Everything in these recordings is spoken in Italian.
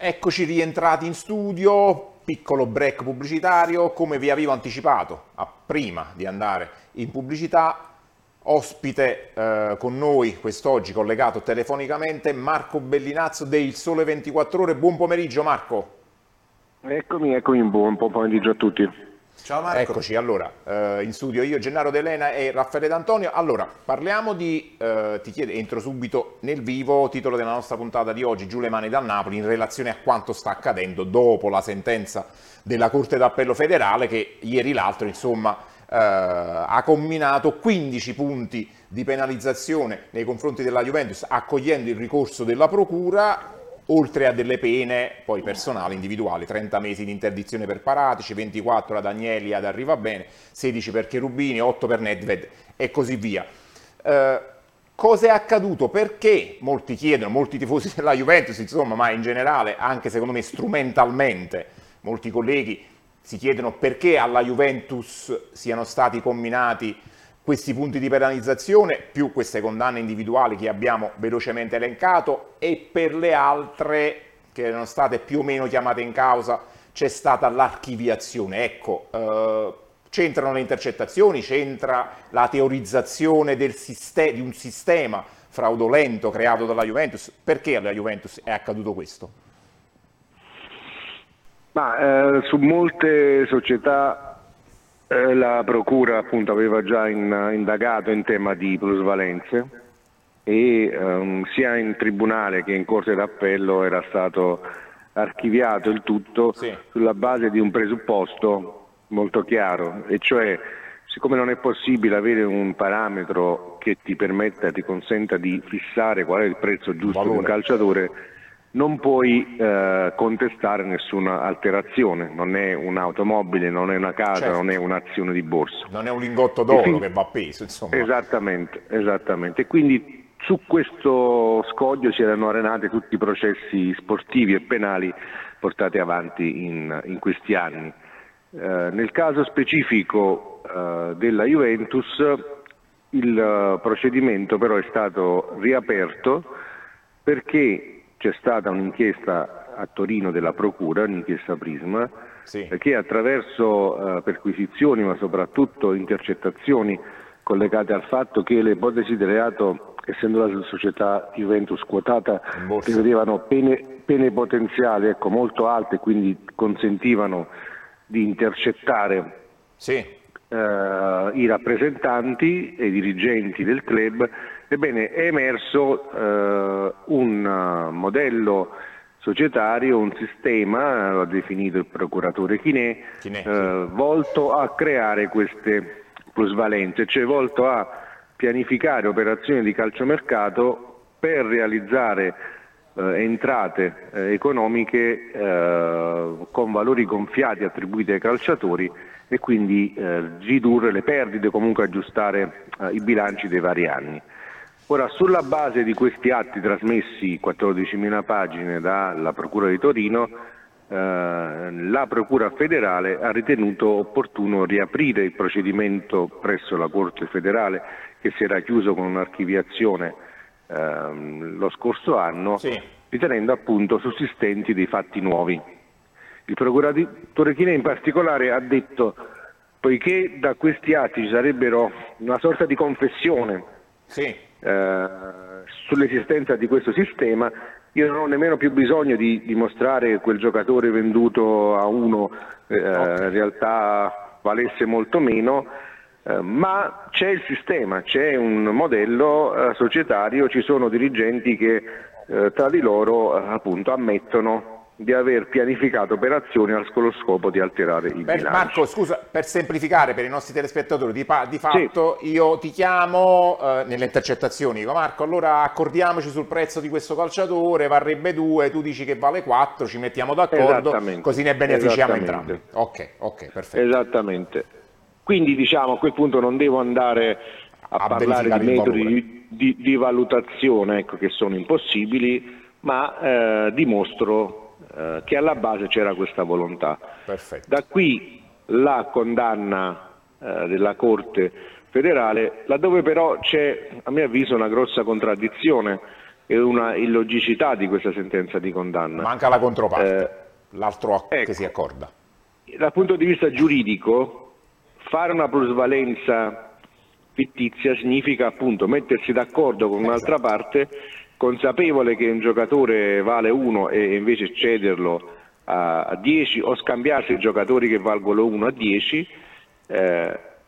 Eccoci rientrati in studio, piccolo break pubblicitario. Come vi avevo anticipato prima di andare in pubblicità, ospite con noi quest'oggi collegato telefonicamente Marco Bellinazzo del Sole 24 Ore. Buon pomeriggio Marco. Eccomi, buon pomeriggio a tutti. Ciao Marco. Eccoci, allora, in studio io, Gennaro Delena e Raffaele D'Antonio. Allora, parliamo di, entro subito nel vivo, titolo della nostra puntata di oggi, giù le mani dal Napoli, in relazione a quanto sta accadendo dopo la sentenza della Corte d'Appello Federale che ieri l'altro, insomma, ha comminato 15 punti di penalizzazione nei confronti della Juventus accogliendo il ricorso della Procura, oltre a delle pene poi personali, individuali: 30 mesi di interdizione per Paratici, 24 ad Agnelli ad Arrivabene, 16 per Cherubini, 8 per Nedved e così via. Cosa è accaduto? Perché molti chiedono, molti tifosi della Juventus, insomma, ma in generale anche secondo me strumentalmente molti colleghi si chiedono perché alla Juventus siano stati comminati questi punti di penalizzazione, più queste condanne individuali che abbiamo velocemente elencato, e per le altre che erano state più o meno chiamate in causa c'è stata l'archiviazione. Ecco, c'entrano le intercettazioni, c'entra la teorizzazione del di un sistema fraudolento creato dalla Juventus. Perché alla Juventus è accaduto questo? Ma su molte società la Procura appunto aveva già indagato in tema di plusvalenze e sia in tribunale che in corte d'appello era stato archiviato il tutto, sì, sulla base di un presupposto molto chiaro, e cioè, siccome non è possibile avere un parametro che ti consenta di fissare qual è il prezzo giusto di un calciatore, non puoi contestare nessuna alterazione. Non è un'automobile, non è una casa, certo, non è un'azione di borsa. Non è un lingotto d'oro che va appeso, insomma. Esattamente. E quindi su questo scoglio si erano arenati tutti i processi sportivi e penali portati avanti in questi anni. Nel caso specifico della Juventus il procedimento però è stato riaperto perché c'è stata un'inchiesta a Torino della Procura, un'inchiesta Prisma, sì, che attraverso perquisizioni ma soprattutto intercettazioni collegate al fatto che le ipotesi di reato, essendo la società Juventus quotata, prevedevano pene potenziali molto alte, quindi consentivano di intercettare, sì, i rappresentanti e i dirigenti del club. Ebbene, è emerso un modello societario, un sistema, lo ha definito il procuratore Chinè sì, volto a creare queste plusvalenze, cioè volto a pianificare operazioni di calciomercato per realizzare entrate economiche con valori gonfiati attribuiti ai calciatori e quindi ridurre le perdite, comunque aggiustare i bilanci dei vari anni. Ora, sulla base di questi atti trasmessi, 14.000 pagine, dalla Procura di Torino, la Procura federale ha ritenuto opportuno riaprire il procedimento presso la Corte federale, che si era chiuso con un'archiviazione lo scorso anno, sì, ritenendo appunto sussistenti dei fatti nuovi. Il procuratore Chinè in particolare ha detto, poiché da questi atti ci sarebbero una sorta di confessione, sì, sull'esistenza di questo sistema, io non ho nemmeno più bisogno di dimostrare quel giocatore venduto a uno, in realtà valesse molto meno, ma c'è il sistema, c'è un modello societario, ci sono dirigenti che tra di loro appunto ammettono di aver pianificato operazioni con lo scopo di alterare il bilancio. Marco, scusa, per semplificare per i nostri telespettatori, di fatto, sì, io ti chiamo nelle intercettazioni, dico Marco, allora accordiamoci sul prezzo di questo calciatore, varrebbe 2, tu dici che vale 4, ci mettiamo d'accordo, così ne beneficiamo entrambi. Ok, perfetto. Esattamente. Quindi diciamo, a quel punto non devo andare a parlare di metodi di valutazione, che sono impossibili, ma dimostro che alla base c'era questa volontà. Perfetto. Da qui la condanna della Corte federale, laddove però c'è, a mio avviso, una grossa contraddizione e una illogicità di questa sentenza di condanna. Manca la controparte, l'altro che si accorda. Dal punto di vista giuridico, fare una plusvalenza fittizia significa appunto mettersi d'accordo con un'altra parte, consapevole che un giocatore vale 1 e invece cederlo a 10 o scambiarsi i giocatori che valgono 1 a 10,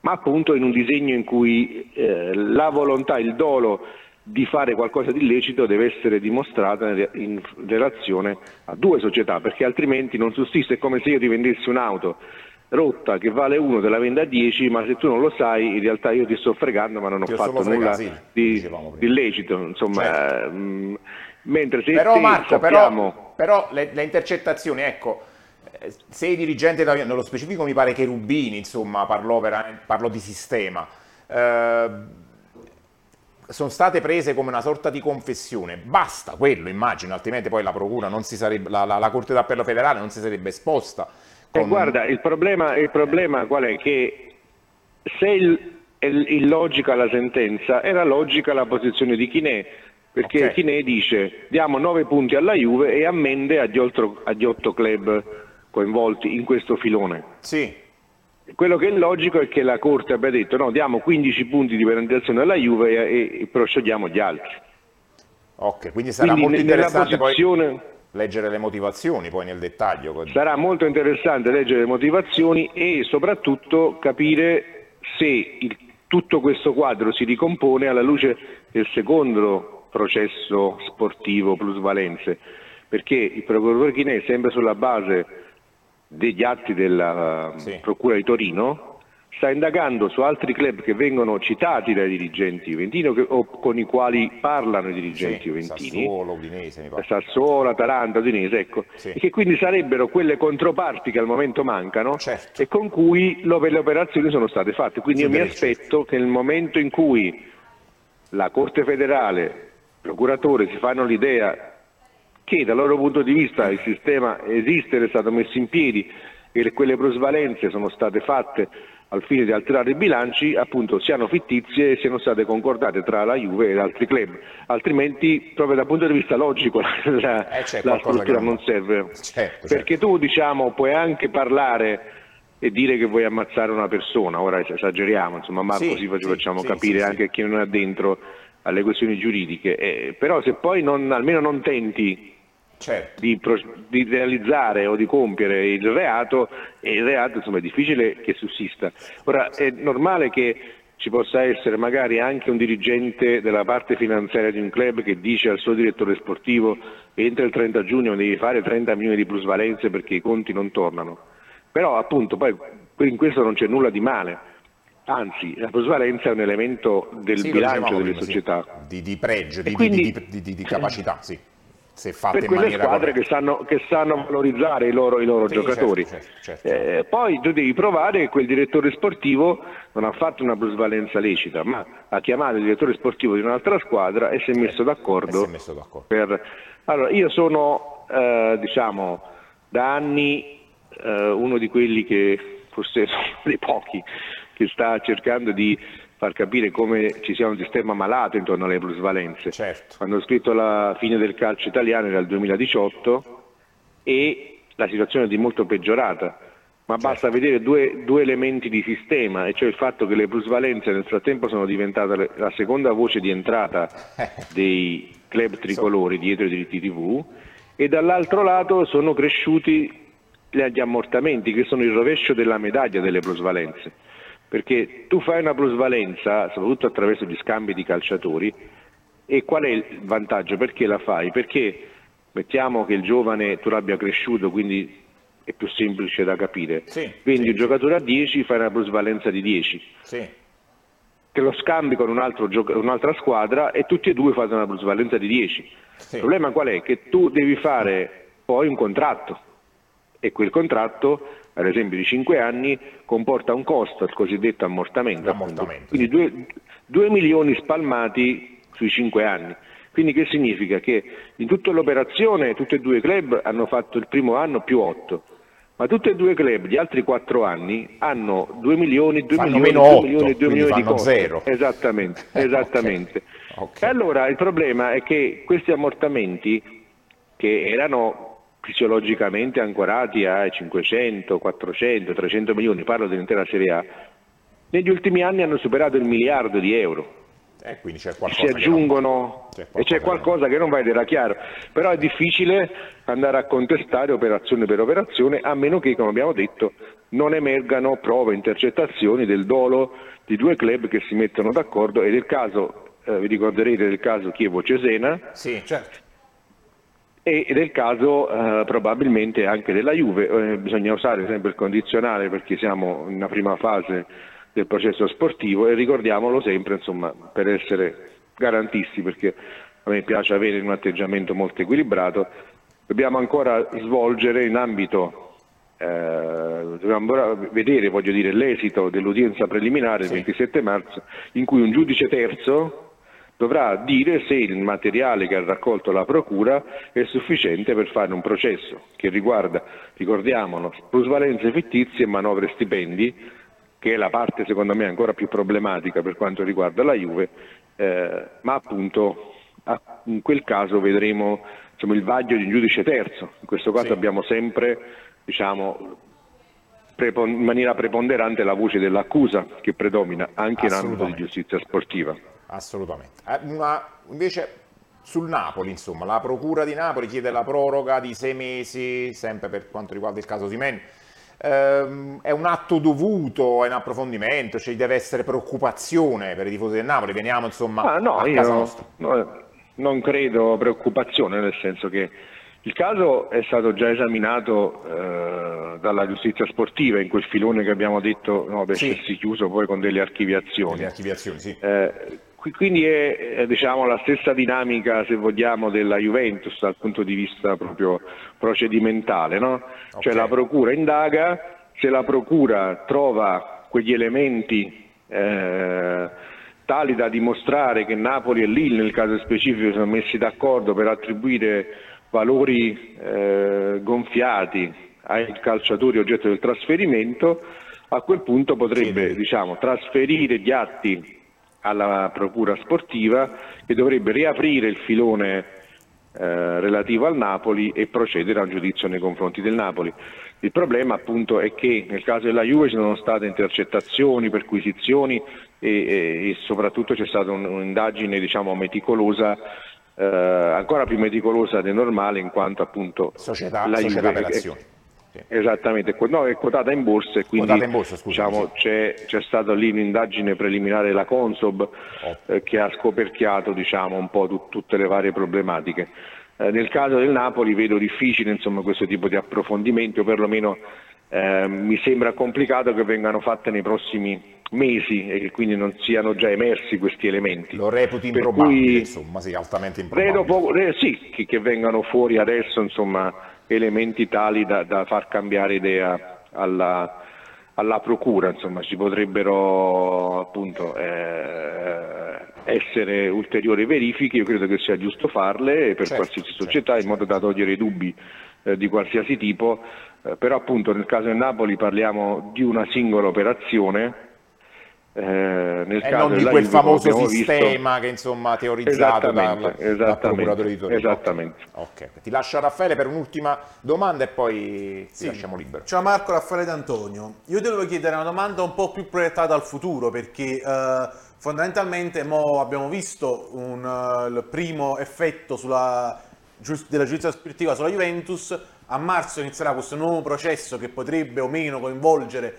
ma appunto in un disegno in cui la volontà, il dolo di fare qualcosa di illecito deve essere dimostrata in relazione a due società, perché altrimenti non sussiste. È come se io ti vendessi un'auto rotta che vale 1, te la vendo a 10, ma se tu non lo sai in realtà io ti sto fregando, ma non ho fatto nulla di illecito, insomma, certo. Mentre se però Marco, sappiamo... però le intercettazioni, ecco, se i dirigenti, nello specifico mi pare Cherubini, insomma, parlò di sistema, sono state prese come una sorta di confessione, basta quello, immagino, altrimenti poi la procura non si sarebbe, la Corte d'Appello Federale non si sarebbe esposta. Con... guarda, il problema qual è? Che se è illogica la sentenza, era logica la posizione di Chinè, perché Chinè dice diamo 9 punti alla Juve e ammende agli 8 club coinvolti in questo filone. Sì. Quello che è logico è che la Corte abbia detto no, diamo 15 punti di penalizzazione alla Juve e prosciughiamo gli altri. Ok, quindi sarà molto interessante poi leggere le motivazioni poi nel dettaglio. Sarà molto interessante leggere le motivazioni e soprattutto capire se tutto questo quadro si ricompone alla luce del secondo processo sportivo plusvalenze, perché il procuratore Chinè, sempre sulla base degli atti della Procura di Torino, sta indagando su altri club che vengono citati dai dirigenti juventini o con i quali parlano i dirigenti juventini, Sassuolo, Udinese, mi pare. Sassuolo, Taranto, Udinese, ecco, e che quindi sarebbero quelle controparti che al momento mancano e con cui le operazioni sono state fatte. Quindi io mi aspetto che nel momento in cui la Corte federale, il procuratore si fanno l'idea che dal loro punto di vista il sistema esiste, è stato messo in piedi e quelle plusvalenze sono state fatte al fine di alterare i bilanci, appunto siano fittizie e siano state concordate tra la Juve e altri club, altrimenti proprio dal punto di vista logico la struttura non serve, perché tu puoi anche parlare e dire che vuoi ammazzare una persona, ora esageriamo, insomma, ma così facciamo capire anche chi non è dentro alle questioni giuridiche, però se poi almeno non tenti di realizzare o di compiere il reato, insomma, è difficile che sussista. Ora è normale che ci possa essere magari anche un dirigente della parte finanziaria di un club che dice al suo direttore sportivo entro il 30 giugno devi fare 30 milioni di plusvalenze perché i conti non tornano, però appunto poi in questo non c'è nulla di male. Anzi, la plusvalenza è un elemento del bilancio delle società. Di pregio, di capacità, se fatte per quelle squadre che sanno valorizzare i loro giocatori. Certo. Poi tu devi provare che quel direttore sportivo non ha fatto una plusvalenza lecita, ma ha chiamato il direttore sportivo di un'altra squadra e si è messo d'accordo. Allora, io sono, da anni uno di quelli che forse sono dei pochi che sta cercando di far capire come ci sia un sistema malato intorno alle plusvalenze. Quando ho scritto La fine del calcio italiano era il 2018 e la situazione è molto peggiorata, ma basta vedere due elementi di sistema, e cioè il fatto che le plusvalenze nel frattempo sono diventate la seconda voce di entrata dei club tricolori dietro i diritti TV, e dall'altro lato sono cresciuti gli ammortamenti che sono il rovescio della medaglia delle plusvalenze. Perché tu fai una plusvalenza, soprattutto attraverso gli scambi di calciatori, e qual è il vantaggio? Perché la fai? Perché mettiamo che il giovane tu l'abbia cresciuto, quindi è più semplice da capire. Quindi un giocatore a 10, fai una plusvalenza di 10. Te lo scambi con un'altra squadra e tutti e due fate una plusvalenza di 10. Il problema qual è? Che tu devi fare poi un contratto, e quel contratto, ad esempio di 5 anni, comporta un costo, il cosiddetto ammortamento. Quindi 2 milioni spalmati sui 5 anni. Quindi che significa? Che in tutta l'operazione tutti e due i club hanno fatto il primo anno più 8, ma tutti e due i club gli altri 4 anni hanno 2 milioni, 2 milioni, 2 milioni di costo. Esattamente. Okay. E allora il problema è che questi ammortamenti, che erano fisiologicamente ancorati a 500, 400, 300 milioni, parlo dell'intera Serie A, negli ultimi anni hanno superato il miliardo di euro. E quindi c'è qualcosa, si aggiungono, c'è qualcosa che non va ed era chiaro, però è difficile andare a contestare operazione per operazione, a meno che, come abbiamo detto, non emergano prove, intercettazioni del dolo di due club che si mettono d'accordo. E del caso, vi ricorderete del caso Chievo-Cesena, sì, certo, e del caso probabilmente anche della Juve. Bisogna usare sempre il condizionale, perché siamo in una prima fase del processo sportivo, e ricordiamolo sempre, insomma, per essere garantisti, perché a me piace avere un atteggiamento molto equilibrato. Dobbiamo ancora svolgere in ambito, dobbiamo ancora vedere, voglio dire, l'esito dell'udienza preliminare, sì, il 27 marzo, in cui un giudice terzo dovrà dire se il materiale che ha raccolto la Procura è sufficiente per fare un processo che riguarda, ricordiamolo, plusvalenze fittizie e manovre stipendi, che è la parte secondo me ancora più problematica per quanto riguarda la Juve, ma appunto in quel caso vedremo, insomma, il vaglio di un giudice terzo. In questo caso, sì, abbiamo sempre, diciamo, in maniera preponderante la voce dell'accusa che predomina anche in ambito di giustizia sportiva. Assolutamente. Ma invece sul Napoli, insomma, la Procura di Napoli chiede la proroga di 6 mesi, sempre per quanto riguarda il caso Osimhen. È un atto dovuto, è un approfondimento, cioè deve essere preoccupazione per i tifosi del Napoli? Veniamo, insomma, a casa nostra. No, non credo preoccupazione, nel senso che il caso è stato già esaminato dalla giustizia sportiva, in quel filone che abbiamo detto, no, per sì, essersi chiuso poi con delle archiviazioni. Delle archiviazioni, sì. Quindi è, diciamo, la stessa dinamica, se vogliamo, della Juventus dal punto di vista proprio procedimentale, no? Okay. Cioè la Procura indaga, se la Procura trova quegli elementi tali da dimostrare che Napoli e Lille, nel caso specifico, sono messi d'accordo per attribuire valori gonfiati ai calciatori oggetto del trasferimento, a quel punto potrebbe, sì, diciamo, trasferire gli atti alla Procura sportiva, che dovrebbe riaprire il filone relativo al Napoli e procedere a un giudizio nei confronti del Napoli. Il problema, appunto, è che nel caso della Juve ci sono state intercettazioni, perquisizioni e soprattutto c'è stata un'indagine, diciamo, meticolosa, ancora più meticolosa del normale, in quanto appunto la società Juve esattamente, no, è quotata in borsa, e quindi in borsa, diciamo, c'è stata lì un'indagine preliminare della Consob che ha scoperchiato, diciamo, un po' tutte le varie problematiche. Nel caso del Napoli vedo difficile, insomma, questo tipo di approfondimenti, o perlomeno mi sembra complicato che vengano fatte nei prossimi mesi e che quindi non siano già emersi questi elementi. Lo reputi improbabile, insomma, sì, altamente improbabile. Credo che vengano fuori adesso, insomma, elementi tali da far cambiare idea alla Procura, insomma, ci potrebbero appunto essere ulteriori verifiche. Io credo che sia giusto farle per qualsiasi società, in modo da togliere dubbi di qualsiasi tipo, però appunto nel caso del Napoli parliamo di una singola operazione, nel caso non di quel famoso sistema che, insomma, teorizzato dal procuratore di Torino. Esattamente. Okay. Ti lascio a Raffaele per un'ultima domanda e poi ti lasciamo libero. Ciao Marco, Raffaele D'Antonio. Io ti volevo chiedere una domanda un po' più proiettata al futuro, perché fondamentalmente mo abbiamo visto il primo effetto della giustizia sportiva sulla Juventus. A marzo inizierà questo nuovo processo che potrebbe o meno coinvolgere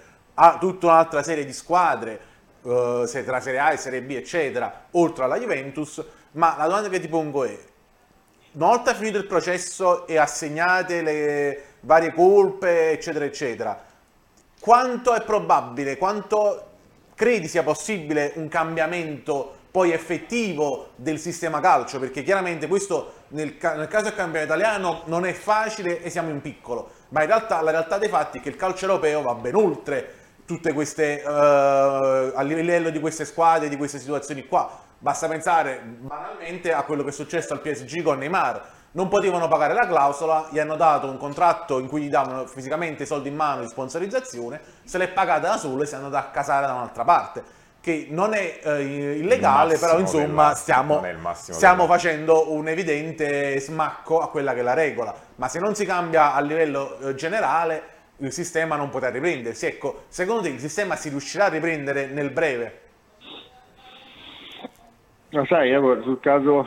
tutta un'altra serie di squadre, tra Serie A e Serie B, eccetera, oltre alla Juventus. Ma la domanda che ti pongo è: una volta finito il processo e assegnate le varie colpe, eccetera eccetera, quanto è probabile, quanto credi sia possibile un cambiamento poi effettivo del sistema calcio? Perché chiaramente questo nel caso del campionato italiano non è facile e siamo in piccolo, ma in realtà la realtà dei fatti è che il calcio europeo va ben oltre tutte queste a livello di queste squadre, di queste situazioni qua. Basta pensare banalmente a quello che è successo al PSG con Neymar. Non potevano pagare la clausola, gli hanno dato un contratto in cui gli davano fisicamente soldi in mano di sponsorizzazione, se l'è pagata da solo e si è andata a casare da un'altra parte. che non è illegale, però insomma stiamo facendo un evidente smacco a quella che è la regola. Ma se non si cambia a livello generale, il sistema non potrà riprendersi. Ecco, secondo te il sistema si riuscirà a riprendere nel breve? Ma sai, sul caso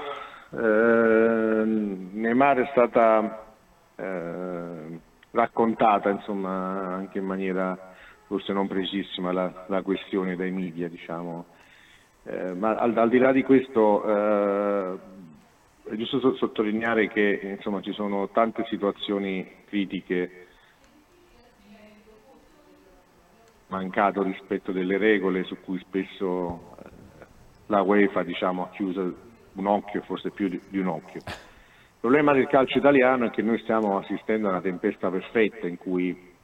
Neymar è stata raccontata, insomma, anche in maniera forse non precisissima la questione dai media, diciamo, ma al di là di questo è giusto sottolineare che, insomma, ci sono tante situazioni critiche, mancato rispetto delle regole, su cui spesso la UEFA, diciamo, ha chiuso un occhio, forse più di un occhio. Il problema del calcio italiano è che noi stiamo assistendo a una tempesta perfetta in cui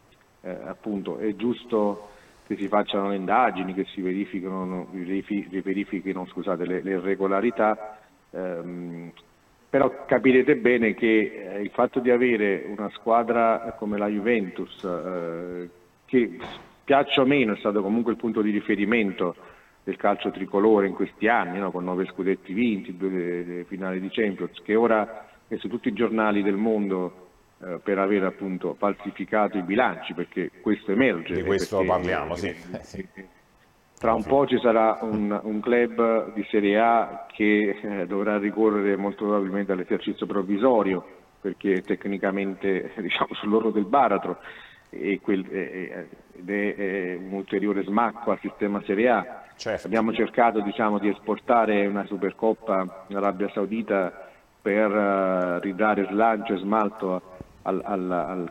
appunto è giusto che si facciano le indagini, che si verifichino le irregolarità, però capirete bene che il fatto di avere una squadra come la Juventus, che piaccia o meno è stato comunque il punto di riferimento del calcio tricolore in questi anni, no? Con 9 scudetti vinti, 2 finali di Champions, che ora è su tutti i giornali del mondo per aver appunto falsificato i bilanci, perché questo emerge. Di questo parliamo, sì. Tra un po' ci sarà un club di Serie A che dovrà ricorrere molto probabilmente all'esercizio provvisorio, perché tecnicamente, diciamo, sull'orlo del baratro, ed è un ulteriore smacco al sistema Serie A. Certo. Abbiamo cercato, diciamo, di esportare una Supercoppa in Arabia Saudita per ridare slancio e smalto al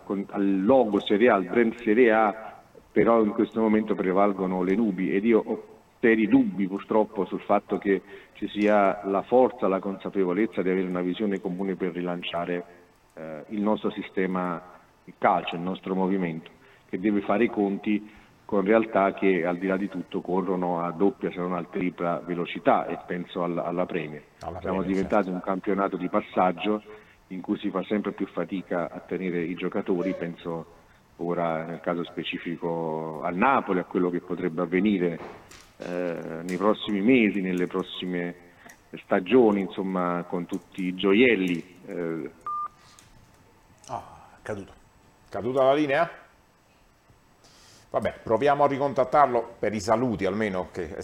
logo Serie A, al brand Serie A, però in questo momento prevalgono le nubi, ed io ho seri dubbi, purtroppo, sul fatto che ci sia la forza, la consapevolezza di avere una visione comune per rilanciare il nostro sistema, il calcio, il nostro movimento, che deve fare i conti con realtà che al di là di tutto corrono a doppia, se non a tripla velocità, e penso alla Premier. Siamo diventati un campionato di passaggio in cui si fa sempre più fatica a tenere i giocatori, penso ora nel caso specifico al Napoli, a quello che potrebbe avvenire nei prossimi mesi, nelle prossime stagioni, insomma, con tutti i gioielli. Caduta la linea? Vabbè, proviamo a ricontattarlo per i saluti, almeno, che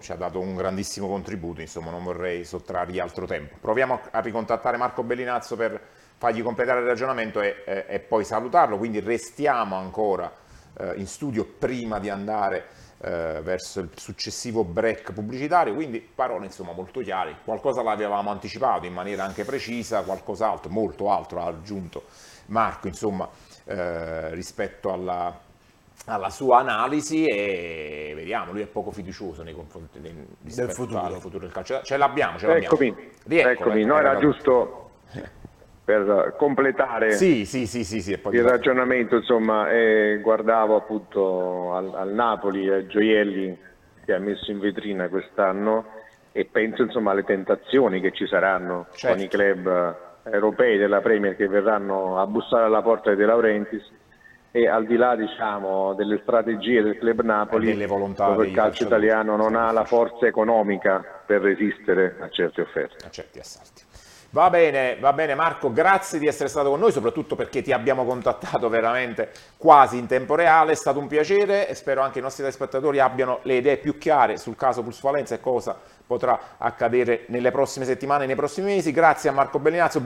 ci ha dato un grandissimo contributo, insomma, non vorrei sottrargli altro tempo. Proviamo a ricontattare Marco Bellinazzo per fargli completare il ragionamento e poi salutarlo, quindi restiamo ancora in studio prima di andare verso il successivo break pubblicitario, quindi parole, insomma, molto chiare. Qualcosa l'avevamo anticipato in maniera anche precisa, qualcos'altro, molto altro ha aggiunto Marco, insomma, rispetto alla sua analisi, e vediamo, lui è poco fiducioso nei confronti del futuro del calcio. Ce l'abbiamo. Eccomi. No, era giusto per completare il ragionamento, insomma, guardavo appunto al Napoli, ai gioielli che ha messo in vetrina quest'anno, e penso, insomma, alle tentazioni che ci saranno, certo, con i club europei della Premier che verranno a bussare alla porta di De Laurentiis, e al di là, diciamo, delle strategie del club Napoli, delle volontà, dove il calcio italiano non ha la forza economica per resistere a certe offerte, a certi assalti. Va bene Marco, grazie di essere stato con noi, soprattutto perché ti abbiamo contattato veramente quasi in tempo reale, è stato un piacere, e spero anche i nostri telespettatori abbiano le idee più chiare sul caso Plusvalenza e cosa potrà accadere nelle prossime settimane e nei prossimi mesi. Grazie a Marco Bellinazzo.